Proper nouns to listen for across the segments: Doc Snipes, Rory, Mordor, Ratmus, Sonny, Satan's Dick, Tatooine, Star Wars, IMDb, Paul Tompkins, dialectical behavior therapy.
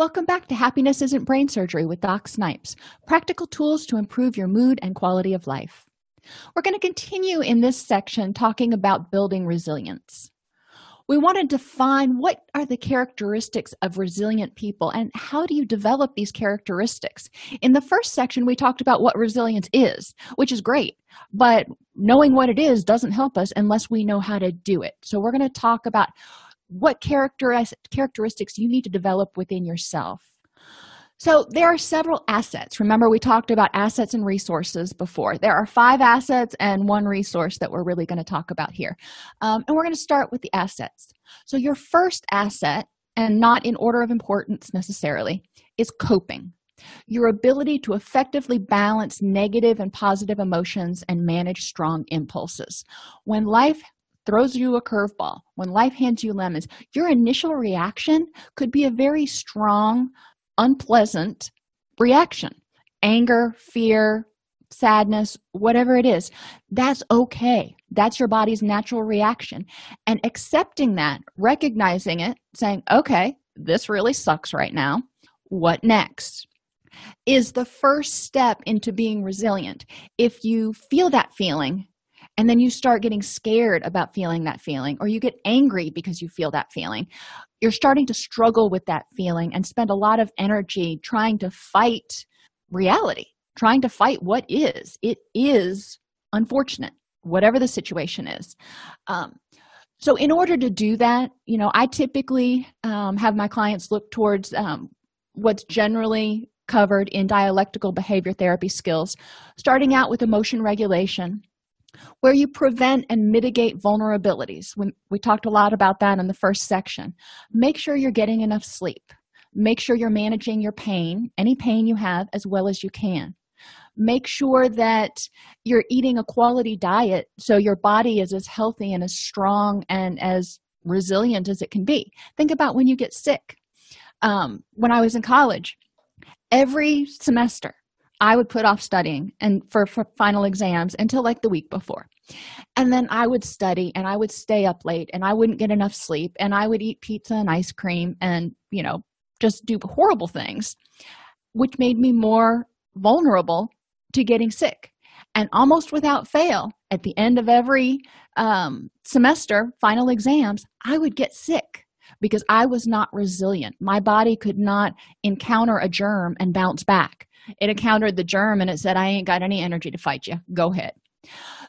Welcome back to Happiness Isn't Brain Surgery with Doc Snipes, practical tools to improve your mood and quality of life. We're going to continue in this section talking about building resilience. We want to define what are the characteristics of resilient people and how do you develop these characteristics. In the first section, we talked about what resilience is, which is great, but knowing what it is doesn't help us unless we know how to do it. So we're going to talk about what characteristics you need to develop within yourself. So there are several assets. Remember, we talked about assets and resources before. There are 5 assets and 1 resource that we're really going to talk about here. And we're going to start with the assets. So your first asset, and not in order of importance necessarily, is coping. Your ability to effectively balance negative and positive emotions and manage strong impulses. When life throws you a curveball, when life hands you lemons, your initial reaction could be a very strong, unpleasant reaction. Anger, fear, sadness, whatever it is, that's okay. That's your body's natural reaction. And accepting that, recognizing it, saying, okay, this really sucks right now. What next? Is the first step into being resilient. If you feel that feeling, and then you start getting scared about feeling that feeling, or you get angry because you feel that feeling, you're starting to struggle with that feeling and spend a lot of energy trying to fight reality, trying to fight what is. It is unfortunate, whatever the situation is. So in order to do that, you know, I typically have my clients look towards what's generally covered in dialectical behavior therapy skills, starting out with emotion regulation, where you prevent and mitigate vulnerabilities. We talked a lot about that in the first section. Make sure you're getting enough sleep. Make sure you're managing your pain, any pain you have, as well as you can. Make sure that you're eating a quality diet so your body is as healthy and as strong and as resilient as it can be. Think about when you get sick. When I was in college, every semester, I would put off studying and for final exams until like the week before. And then I would study and I would stay up late and I wouldn't get enough sleep and I would eat pizza and ice cream and, you know, just do horrible things, which made me more vulnerable to getting sick. And almost without fail, at the end of every semester, final exams, I would get sick because I was not resilient. My body could not encounter a germ and bounce back. It encountered the germ and it said, I ain't got any energy to fight you. Go ahead.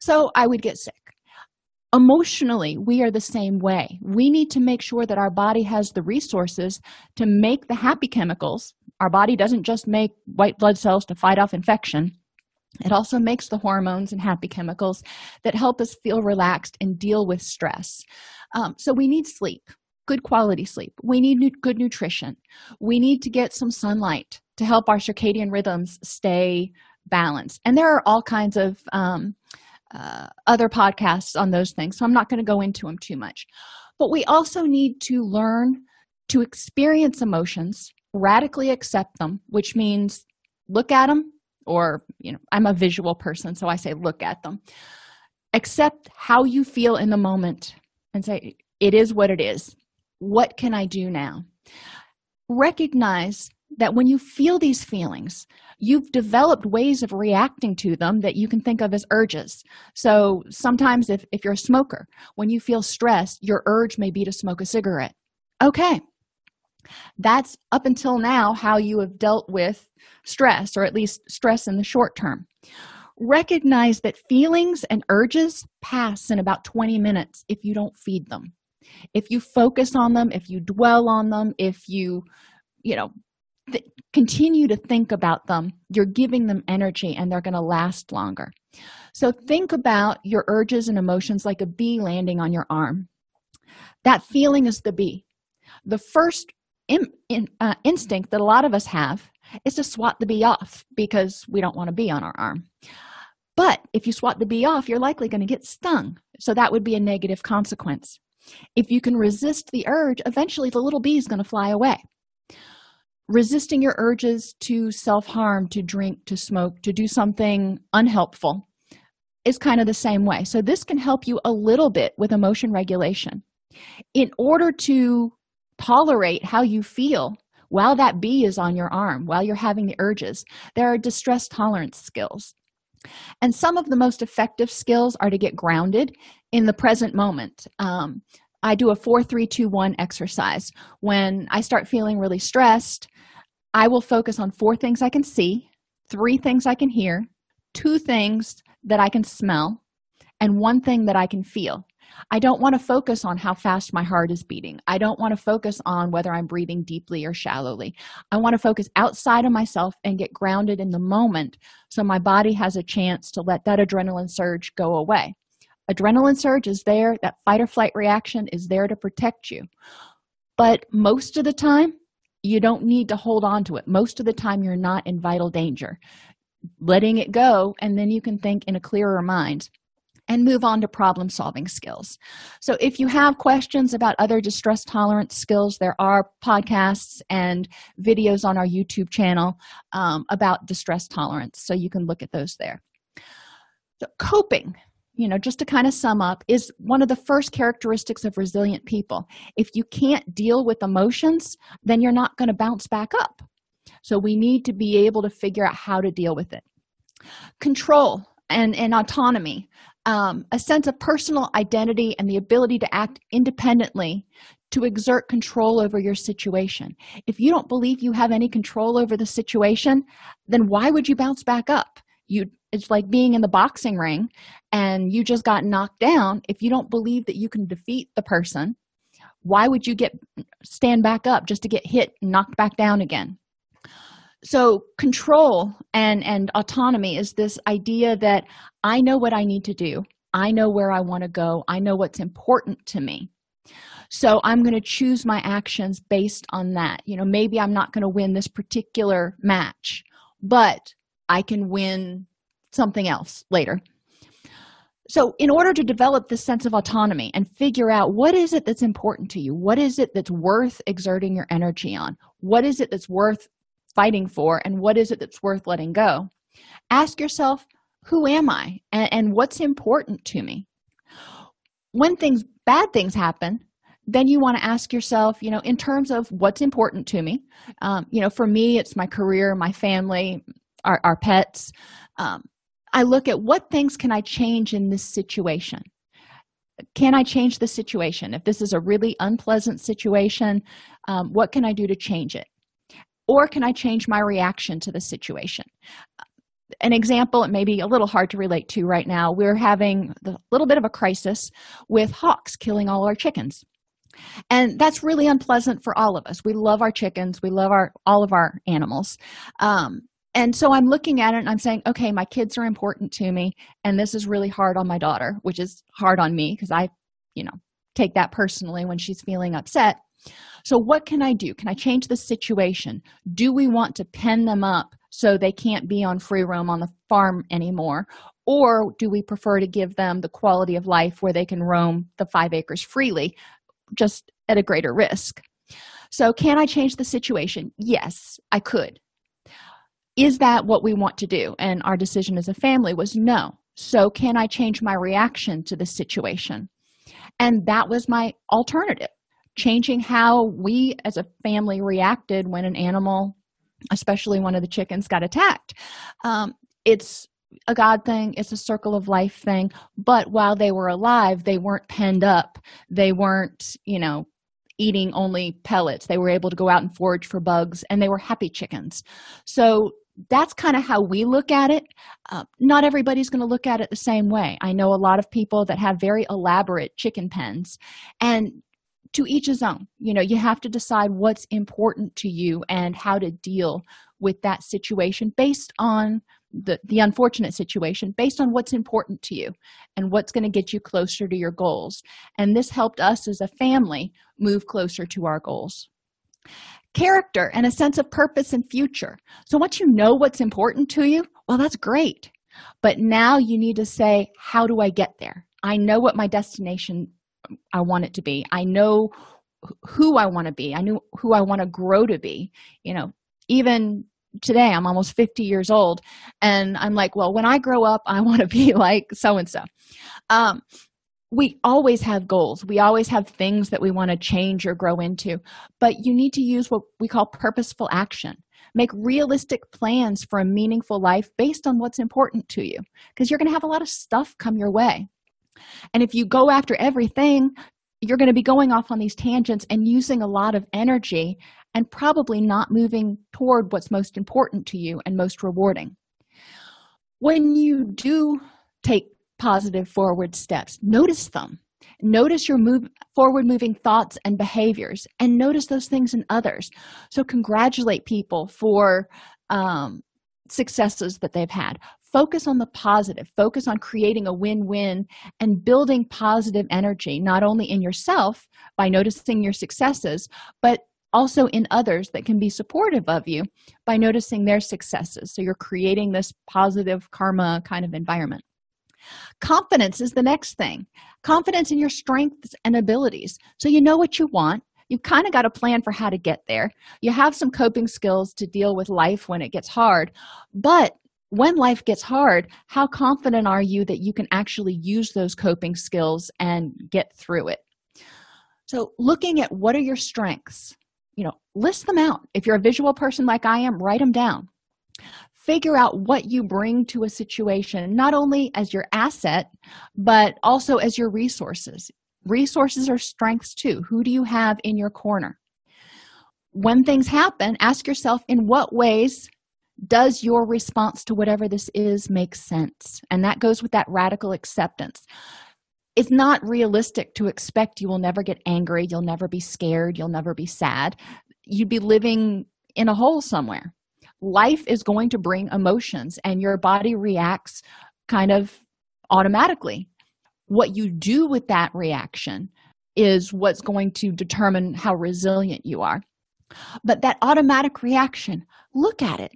So I would get sick. Emotionally, we are the same way. We need to make sure that our body has the resources to make the happy chemicals. Our body doesn't just make white blood cells to fight off infection. It also makes the hormones and happy chemicals that help us feel relaxed and deal with stress. So we need sleep, good quality sleep. We need good nutrition. We need to get some sunlight to help our circadian rhythms stay balanced. And there are all kinds of other podcasts on those things, so I'm not going to go into them too much. But we also need to learn to experience emotions, radically accept them, which means look at them, or, you know, I'm a visual person, so I say look at them. Accept how you feel in the moment and say, it is what it is. What can I do now? Recognize that when you feel these feelings, you've developed ways of reacting to them that you can think of as urges. So sometimes if you're a smoker, when you feel stressed, your urge may be to smoke a cigarette. Okay, that's up until now how you have dealt with stress, or at least stress in the short term. Recognize that feelings and urges pass in about 20 minutes if you don't feed them. If you focus on them, if you dwell on them, if you continue to think about them, you're giving them energy and they're going to last longer. So think about your urges and emotions like a bee landing on your arm. That feeling is the bee. The first instinct that a lot of us have is to swat the bee off because we don't want a bee on our arm. But if you swat the bee off, you're likely going to get stung. So that would be a negative consequence. If you can resist the urge, eventually the little bee is going to fly away. Resisting your urges to self-harm, to drink, to smoke, to do something unhelpful is kind of the same way. So this can help you a little bit with emotion regulation. In order to tolerate how you feel, while that bee is on your arm, while you're having the urges. There are distress tolerance skills. And some of the most effective skills are to get grounded in the present moment. I do a 4-3-2-1 exercise. When I start feeling really stressed, I will focus on 4 things I can see, 3 things I can hear, 2 things that I can smell, and 1 thing that I can feel. I don't want to focus on how fast my heart is beating. I don't want to focus on whether I'm breathing deeply or shallowly. I want to focus outside of myself and get grounded in the moment so my body has a chance to let that adrenaline surge go away. Adrenaline surge is there. That fight or flight reaction is there to protect you. But most of the time, you don't need to hold on to it. Most of the time, you're not in vital danger. Letting it go, and then you can think in a clearer mind and move on to problem-solving skills. So if you have questions about other distress tolerance skills, there are podcasts and videos on our YouTube channel about distress tolerance, so you can look at those there. So coping, just to kind of sum up, is one of the first characteristics of resilient people. If you can't deal with emotions, then you're not going to bounce back up. So we need to be able to figure out how to deal with it. Control and autonomy. A sense of personal identity and the ability to act independently to exert control over your situation. If you don't believe you have any control over the situation, then why would you bounce back up? It's like being in the boxing ring and you just got knocked down. If you don't believe that you can defeat the person, why would you stand back up just to get hit and knocked back down again? So control and autonomy is this idea that I know what I need to do. I know where I want to go. I know what's important to me. So I'm going to choose my actions based on that. Maybe I'm not going to win this particular match, but I can win something else later. So in order to develop this sense of autonomy and figure out what is it that's important to you, what is it that's worth exerting your energy on, what is it that's worth fighting for, and what is it that's worth letting go, ask yourself, who am I and what's important to me? When bad things happen, then you want to ask yourself, in terms of what's important to me, for me, it's my career, my family, our pets. I look at what things can I change in this situation? Can I change the situation? If this is a really unpleasant situation, what can I do to change it? Or can I change my reaction to the situation? An example, it may be a little hard to relate to right now. We're having a little bit of a crisis with hawks killing all our chickens. And that's really unpleasant for all of us. We love our chickens. We love all of our animals. And so I'm looking at it and I'm saying, okay, my kids are important to me. And this is really hard on my daughter, which is hard on me because I, take that personally when she's feeling upset. So what can I do? Can I change the situation? Do we want to pen them up so they can't be on free roam on the farm anymore? Or do we prefer to give them the quality of life where they can roam the 5 acres freely, just at a greater risk? So can I change the situation? Yes, I could. Is that what we want to do? And our decision as a family was no. So can I change my reaction to the situation? And that was my alternative. Changing how we as a family reacted when an animal, especially one of the chickens, got attacked. It's a God thing. It's a circle of life thing. But while they were alive, they weren't penned up. They weren't, eating only pellets. They were able to go out and forage for bugs, and they were happy chickens. So that's kind of how we look at it. Not everybody's going to look at it the same way. I know a lot of people that have very elaborate chicken pens, and to each his own. You have to decide what's important to you and how to deal with that situation based on the unfortunate situation, based on what's important to you and what's going to get you closer to your goals. And this helped us as a family move closer to our goals. Character and a sense of purpose and future. So once you know what's important to you, well, that's great. But now you need to say, how do I get there? I know what my destination is. I want it to be. I know who I want to be. I knew who I want to grow to be. Even today, I'm almost 50 years old, and I'm like, well, when I grow up, I want to be like so-and-so. we always have goals. We always have things that we want to change or grow into, but you need to use what we call purposeful action. Make realistic plans for a meaningful life based on what's important to you, because you're going to have a lot of stuff come your way. And if you go after everything, you're going to be going off on these tangents and using a lot of energy and probably not moving toward what's most important to you and most rewarding. When you do take positive forward steps, notice them. Notice your forward-moving thoughts and behaviors, and notice those things in others. So congratulate people for successes that they've had. Focus on the positive. Focus on creating a win-win and building positive energy, not only in yourself by noticing your successes, but also in others that can be supportive of you by noticing their successes. So you're creating this positive karma kind of environment. Confidence is the next thing. Confidence in your strengths and abilities. So you know what you want. You kind of got a plan for how to get there. You have some coping skills to deal with life when it gets hard. But when life gets hard, how confident are you that you can actually use those coping skills and get through it? So looking at what are your strengths, list them out. If you're a visual person like I am, write them down. Figure out what you bring to a situation, not only as your asset, but also as your resources. Resources are strengths too. Who do you have in your corner? When things happen, ask yourself, in what ways does your response to whatever this is make sense? And that goes with that radical acceptance. It's not realistic to expect you will never get angry, you'll never be scared, you'll never be sad. You'd be living in a hole somewhere. Life is going to bring emotions, and your body reacts kind of automatically. What you do with that reaction is what's going to determine how resilient you are. But that automatic reaction, look at it.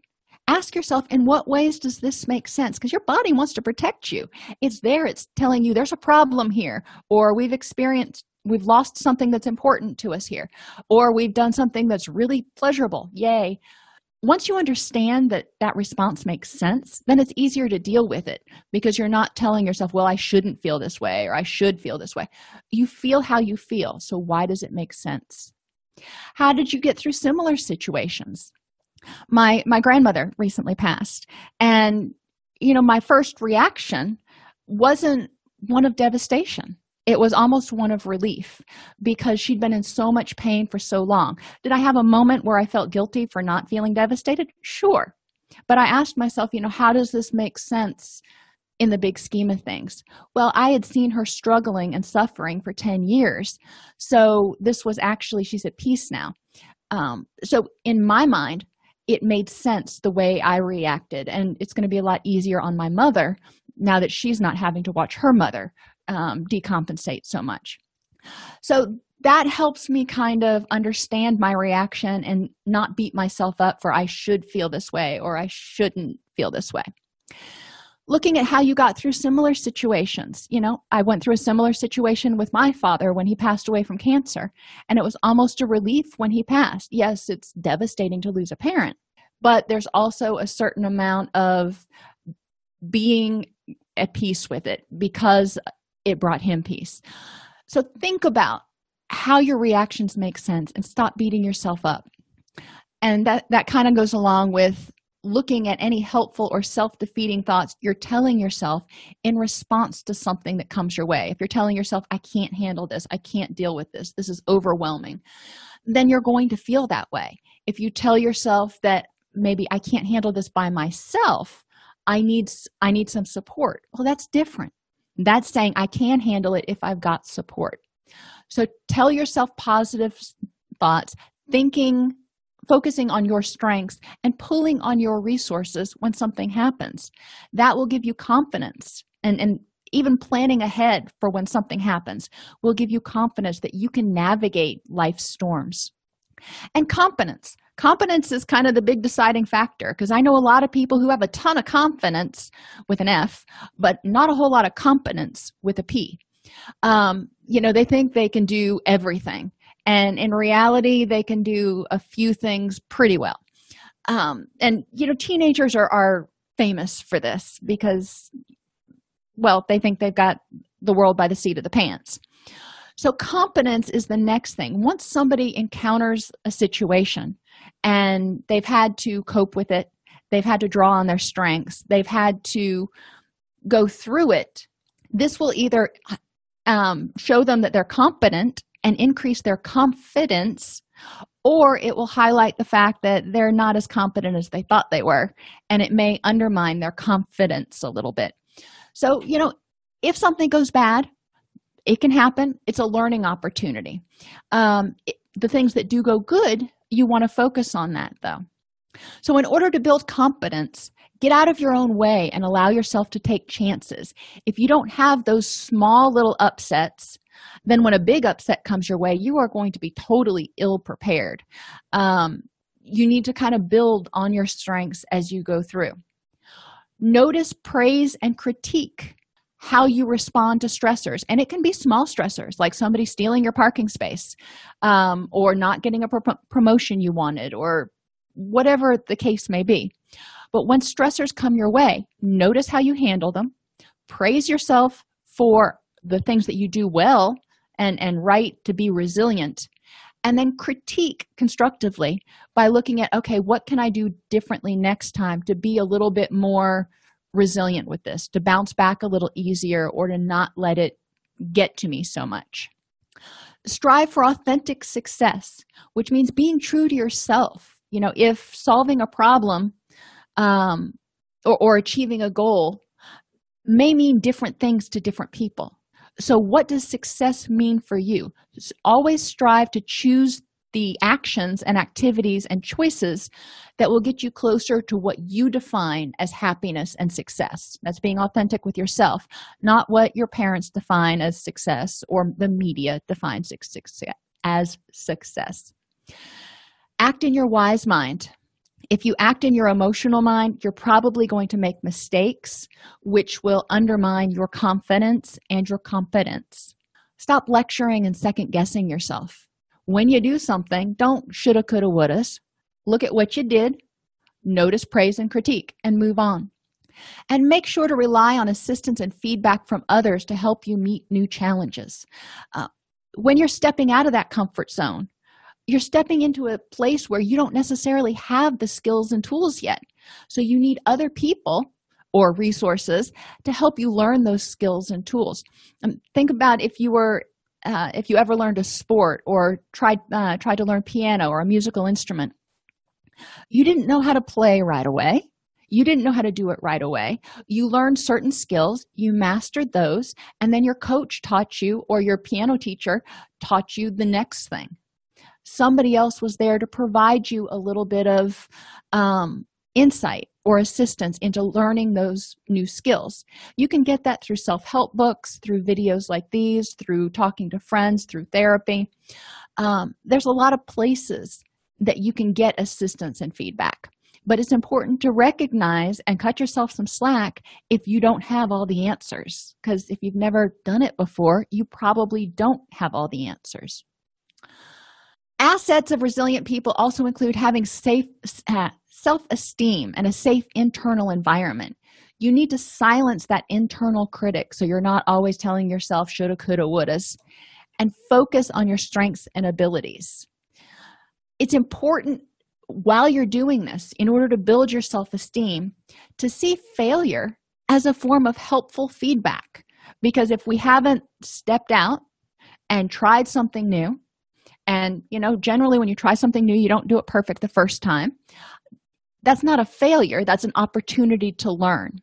Ask yourself, in what ways does this make sense? Because your body wants to protect you. It's there. It's telling you there's a problem here, or we've lost something that's important to us here, or we've done something that's really pleasurable. Yay. Once you understand that that response makes sense, then it's easier to deal with it, because you're not telling yourself, well, I shouldn't feel this way, or I should feel this way. You feel how you feel, so why does it make sense? How did you get through similar situations? My grandmother recently passed, and, my first reaction wasn't one of devastation. It was almost one of relief, because she'd been in so much pain for so long. Did I have a moment where I felt guilty for not feeling devastated? Sure. But I asked myself, how does this make sense in the big scheme of things? Well, I had seen her struggling and suffering for 10 years. So this was actually, she's at peace now. So in my mind, it made sense the way I reacted. And it's going to be a lot easier on my mother now that she's not having to watch her mother decompensate so much. So that helps me kind of understand my reaction and not beat myself up for I should feel this way or I shouldn't feel this way. Looking at how you got through similar situations. I went through a similar situation with my father when he passed away from cancer, and it was almost a relief when he passed. Yes, it's devastating to lose a parent, but there's also a certain amount of being at peace with it because it brought him peace. So think about how your reactions make sense and stop beating yourself up. And that kind of goes along with looking at any helpful or self-defeating thoughts you're telling yourself in response to something that comes your way. If you're telling yourself, I can't handle this, I can't deal with this, this is overwhelming, then you're going to feel that way. If you tell yourself that maybe I can't handle this by myself, I need some support. Well, that's different. That's saying I can handle it if I've got support. So tell yourself positive thoughts, thinking, focusing on your strengths, and pulling on your resources when something happens. That will give you confidence. And even planning ahead for when something happens will give you confidence that you can navigate life's storms. And competence. Competence is kind of the big deciding factor, because I know a lot of people who have a ton of confidence with an F, but not a whole lot of competence with a P. They think they can do everything. And in reality, they can do a few things pretty well. Teenagers are famous for this because, well, they think they've got the world by the seat of the pants. So competence is the next thing. Once somebody encounters a situation and they've had to cope with it, they've had to draw on their strengths, they've had to go through it, this will either show them that they're competent and increase their confidence, or it will highlight the fact that they're not as competent as they thought they were, and it may undermine their confidence a little bit. So, you know, if something goes bad, it can happen. It's a learning opportunity. The things that do go good, you want to focus on that, though. So in order to build competence, get out of your own way and allow yourself to take chances. If you don't have those small little upsets, then when a big upset comes your way, you are going to be totally ill-prepared. You need to kind of build on your strengths as you go through. Notice, praise, and critique how you respond to stressors. And it can be small stressors, like somebody stealing your parking space, or not getting a promotion you wanted, or whatever the case may be. But when stressors come your way, notice how you handle them. Praise yourself for the things that you do well and right to be resilient. And then critique constructively by looking at, okay, what can I do differently next time to be a little bit more resilient with this, to bounce back a little easier, or to not let it get to me so much. Strive for authentic success, which means being true to yourself. You know, if solving a problem or achieving a goal may mean different things to different people. So what does success mean for you? Just always strive to choose the actions and activities and choices that will get you closer to what you define as happiness and success. That's being authentic with yourself, not what your parents define as success or the media defines as success. Act in your wise mind. If you act in your emotional mind, you're probably going to make mistakes, which will undermine your confidence and your competence. Stop lecturing and second-guessing yourself. When you do something, don't shoulda, coulda, wouldas. Look at what you did, notice, praise, and critique, and move on. And make sure to rely on assistance and feedback from others to help you meet new challenges. When you're stepping out of that comfort zone, you're stepping into a place where you don't necessarily have the skills and tools yet. So you need other people or resources to help you learn those skills and tools. Think about if you ever learned a sport or tried to learn piano or a musical instrument. You didn't know how to play right away. You didn't know how to do it right away. You learned certain skills, you mastered those, and then your coach taught you, or your piano teacher taught you the next thing. Somebody else was there to provide you a little bit of insight or assistance into learning those new skills. You can get that through self-help books, through videos like these, through talking to friends, through therapy. There's a lot of places that you can get assistance and feedback. But it's important to recognize and cut yourself some slack if you don't have all the answers, because if you've never done it before, you probably don't have all the answers. Assets of resilient people also include having safe self-esteem and a safe internal environment. You need to silence that internal critic so you're not always telling yourself shoulda, coulda, wouldas, and focus on your strengths and abilities. It's important while you're doing this, in order to build your self-esteem, to see failure as a form of helpful feedback, because if we haven't stepped out and tried something new, and, you know, generally when you try something new, you don't do it perfect the first time. That's not a failure. That's an opportunity to learn.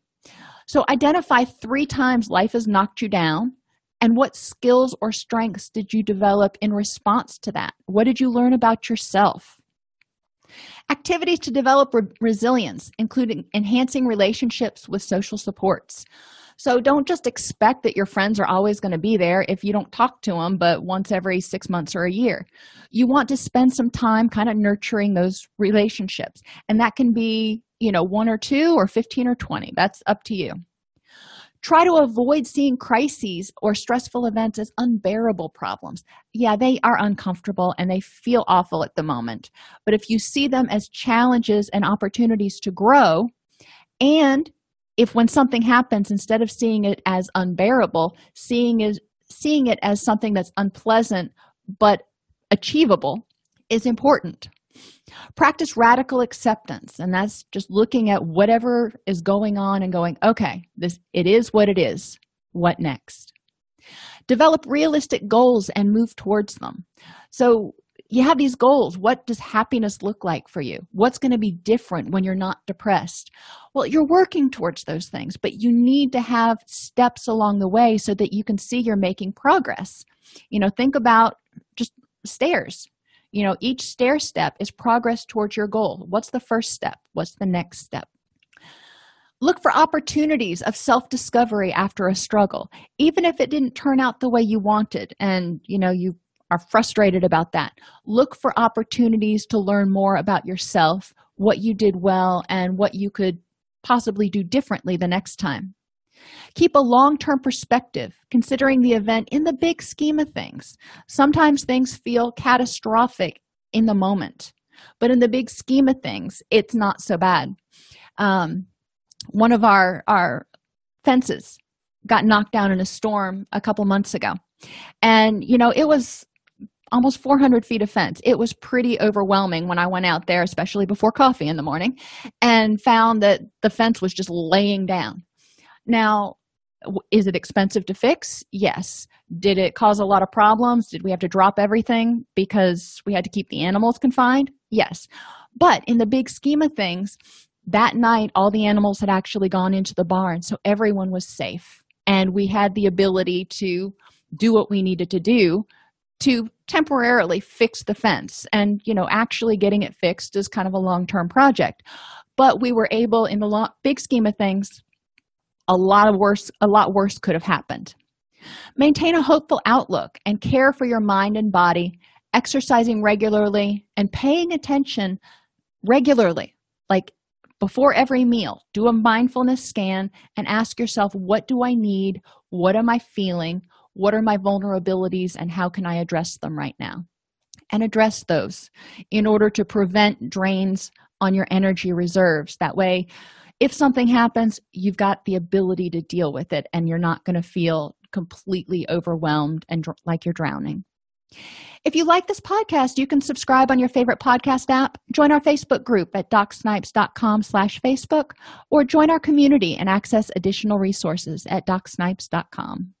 So identify 3 times life has knocked you down, and what skills or strengths did you develop in response to that? What did you learn about yourself? Activities to develop resilience, including enhancing relationships with social supports. So don't just expect that your friends are always going to be there if you don't talk to them but once every 6 months or a year. You want to spend some time kind of nurturing those relationships. And that can be, you know, 1 or 2 or 15 or 20. That's up to you. Try to avoid seeing crises or stressful events as unbearable problems. Yeah, they are uncomfortable and they feel awful at the moment. But if you see them as challenges and opportunities to grow, and if when something happens, instead of seeing it as unbearable, seeing it as something that's unpleasant but achievable is important. Practice radical acceptance, and that's just looking at whatever is going on and going, okay, it is what it is. What next? Develop realistic goals and move towards them. So you have these goals. What does happiness look like for you? What's going to be different when you're not depressed? Well, you're working towards those things, but you need to have steps along the way so that you can see you're making progress. You know, think about just stairs. You know, each stair step is progress towards your goal. What's the first step? What's the next step? Look for opportunities of self-discovery after a struggle, even if it didn't turn out the way you wanted and, you know, you are frustrated about that. Look for opportunities to learn more about yourself, what you did well, and what you could possibly do differently the next time. Keep a long-term perspective, considering the event in the big scheme of things. Sometimes things feel catastrophic in the moment, but in the big scheme of things, it's not so bad. One of our fences got knocked down in a storm a couple months ago, and you know, it was almost 400 feet of fence. It was pretty overwhelming when I went out there, especially before coffee in the morning, and found that the fence was just laying down. Now, is it expensive to fix? Yes. Did it cause a lot of problems? Did we have to drop everything because we had to keep the animals confined? Yes. But in the big scheme of things, that night, all the animals had actually gone into the barn, so everyone was safe. And we had the ability to do what we needed to do to temporarily fix the fence. And, you know, actually getting it fixed is kind of a long-term project. But we were able, in the big scheme of things, a lot worse could have happened. Maintain a hopeful outlook and care for your mind and body, exercising regularly and paying attention regularly. Like before every meal, do a mindfulness scan and ask yourself, what do I need? What am I feeling? What are my vulnerabilities and how can I address them right now? And address those in order to prevent drains on your energy reserves. That way, if something happens, you've got the ability to deal with it and you're not going to feel completely overwhelmed and like you're drowning. If you like this podcast, you can subscribe on your favorite podcast app, join our Facebook group at docsnipes.com/Facebook, or join our community and access additional resources at docsnipes.com.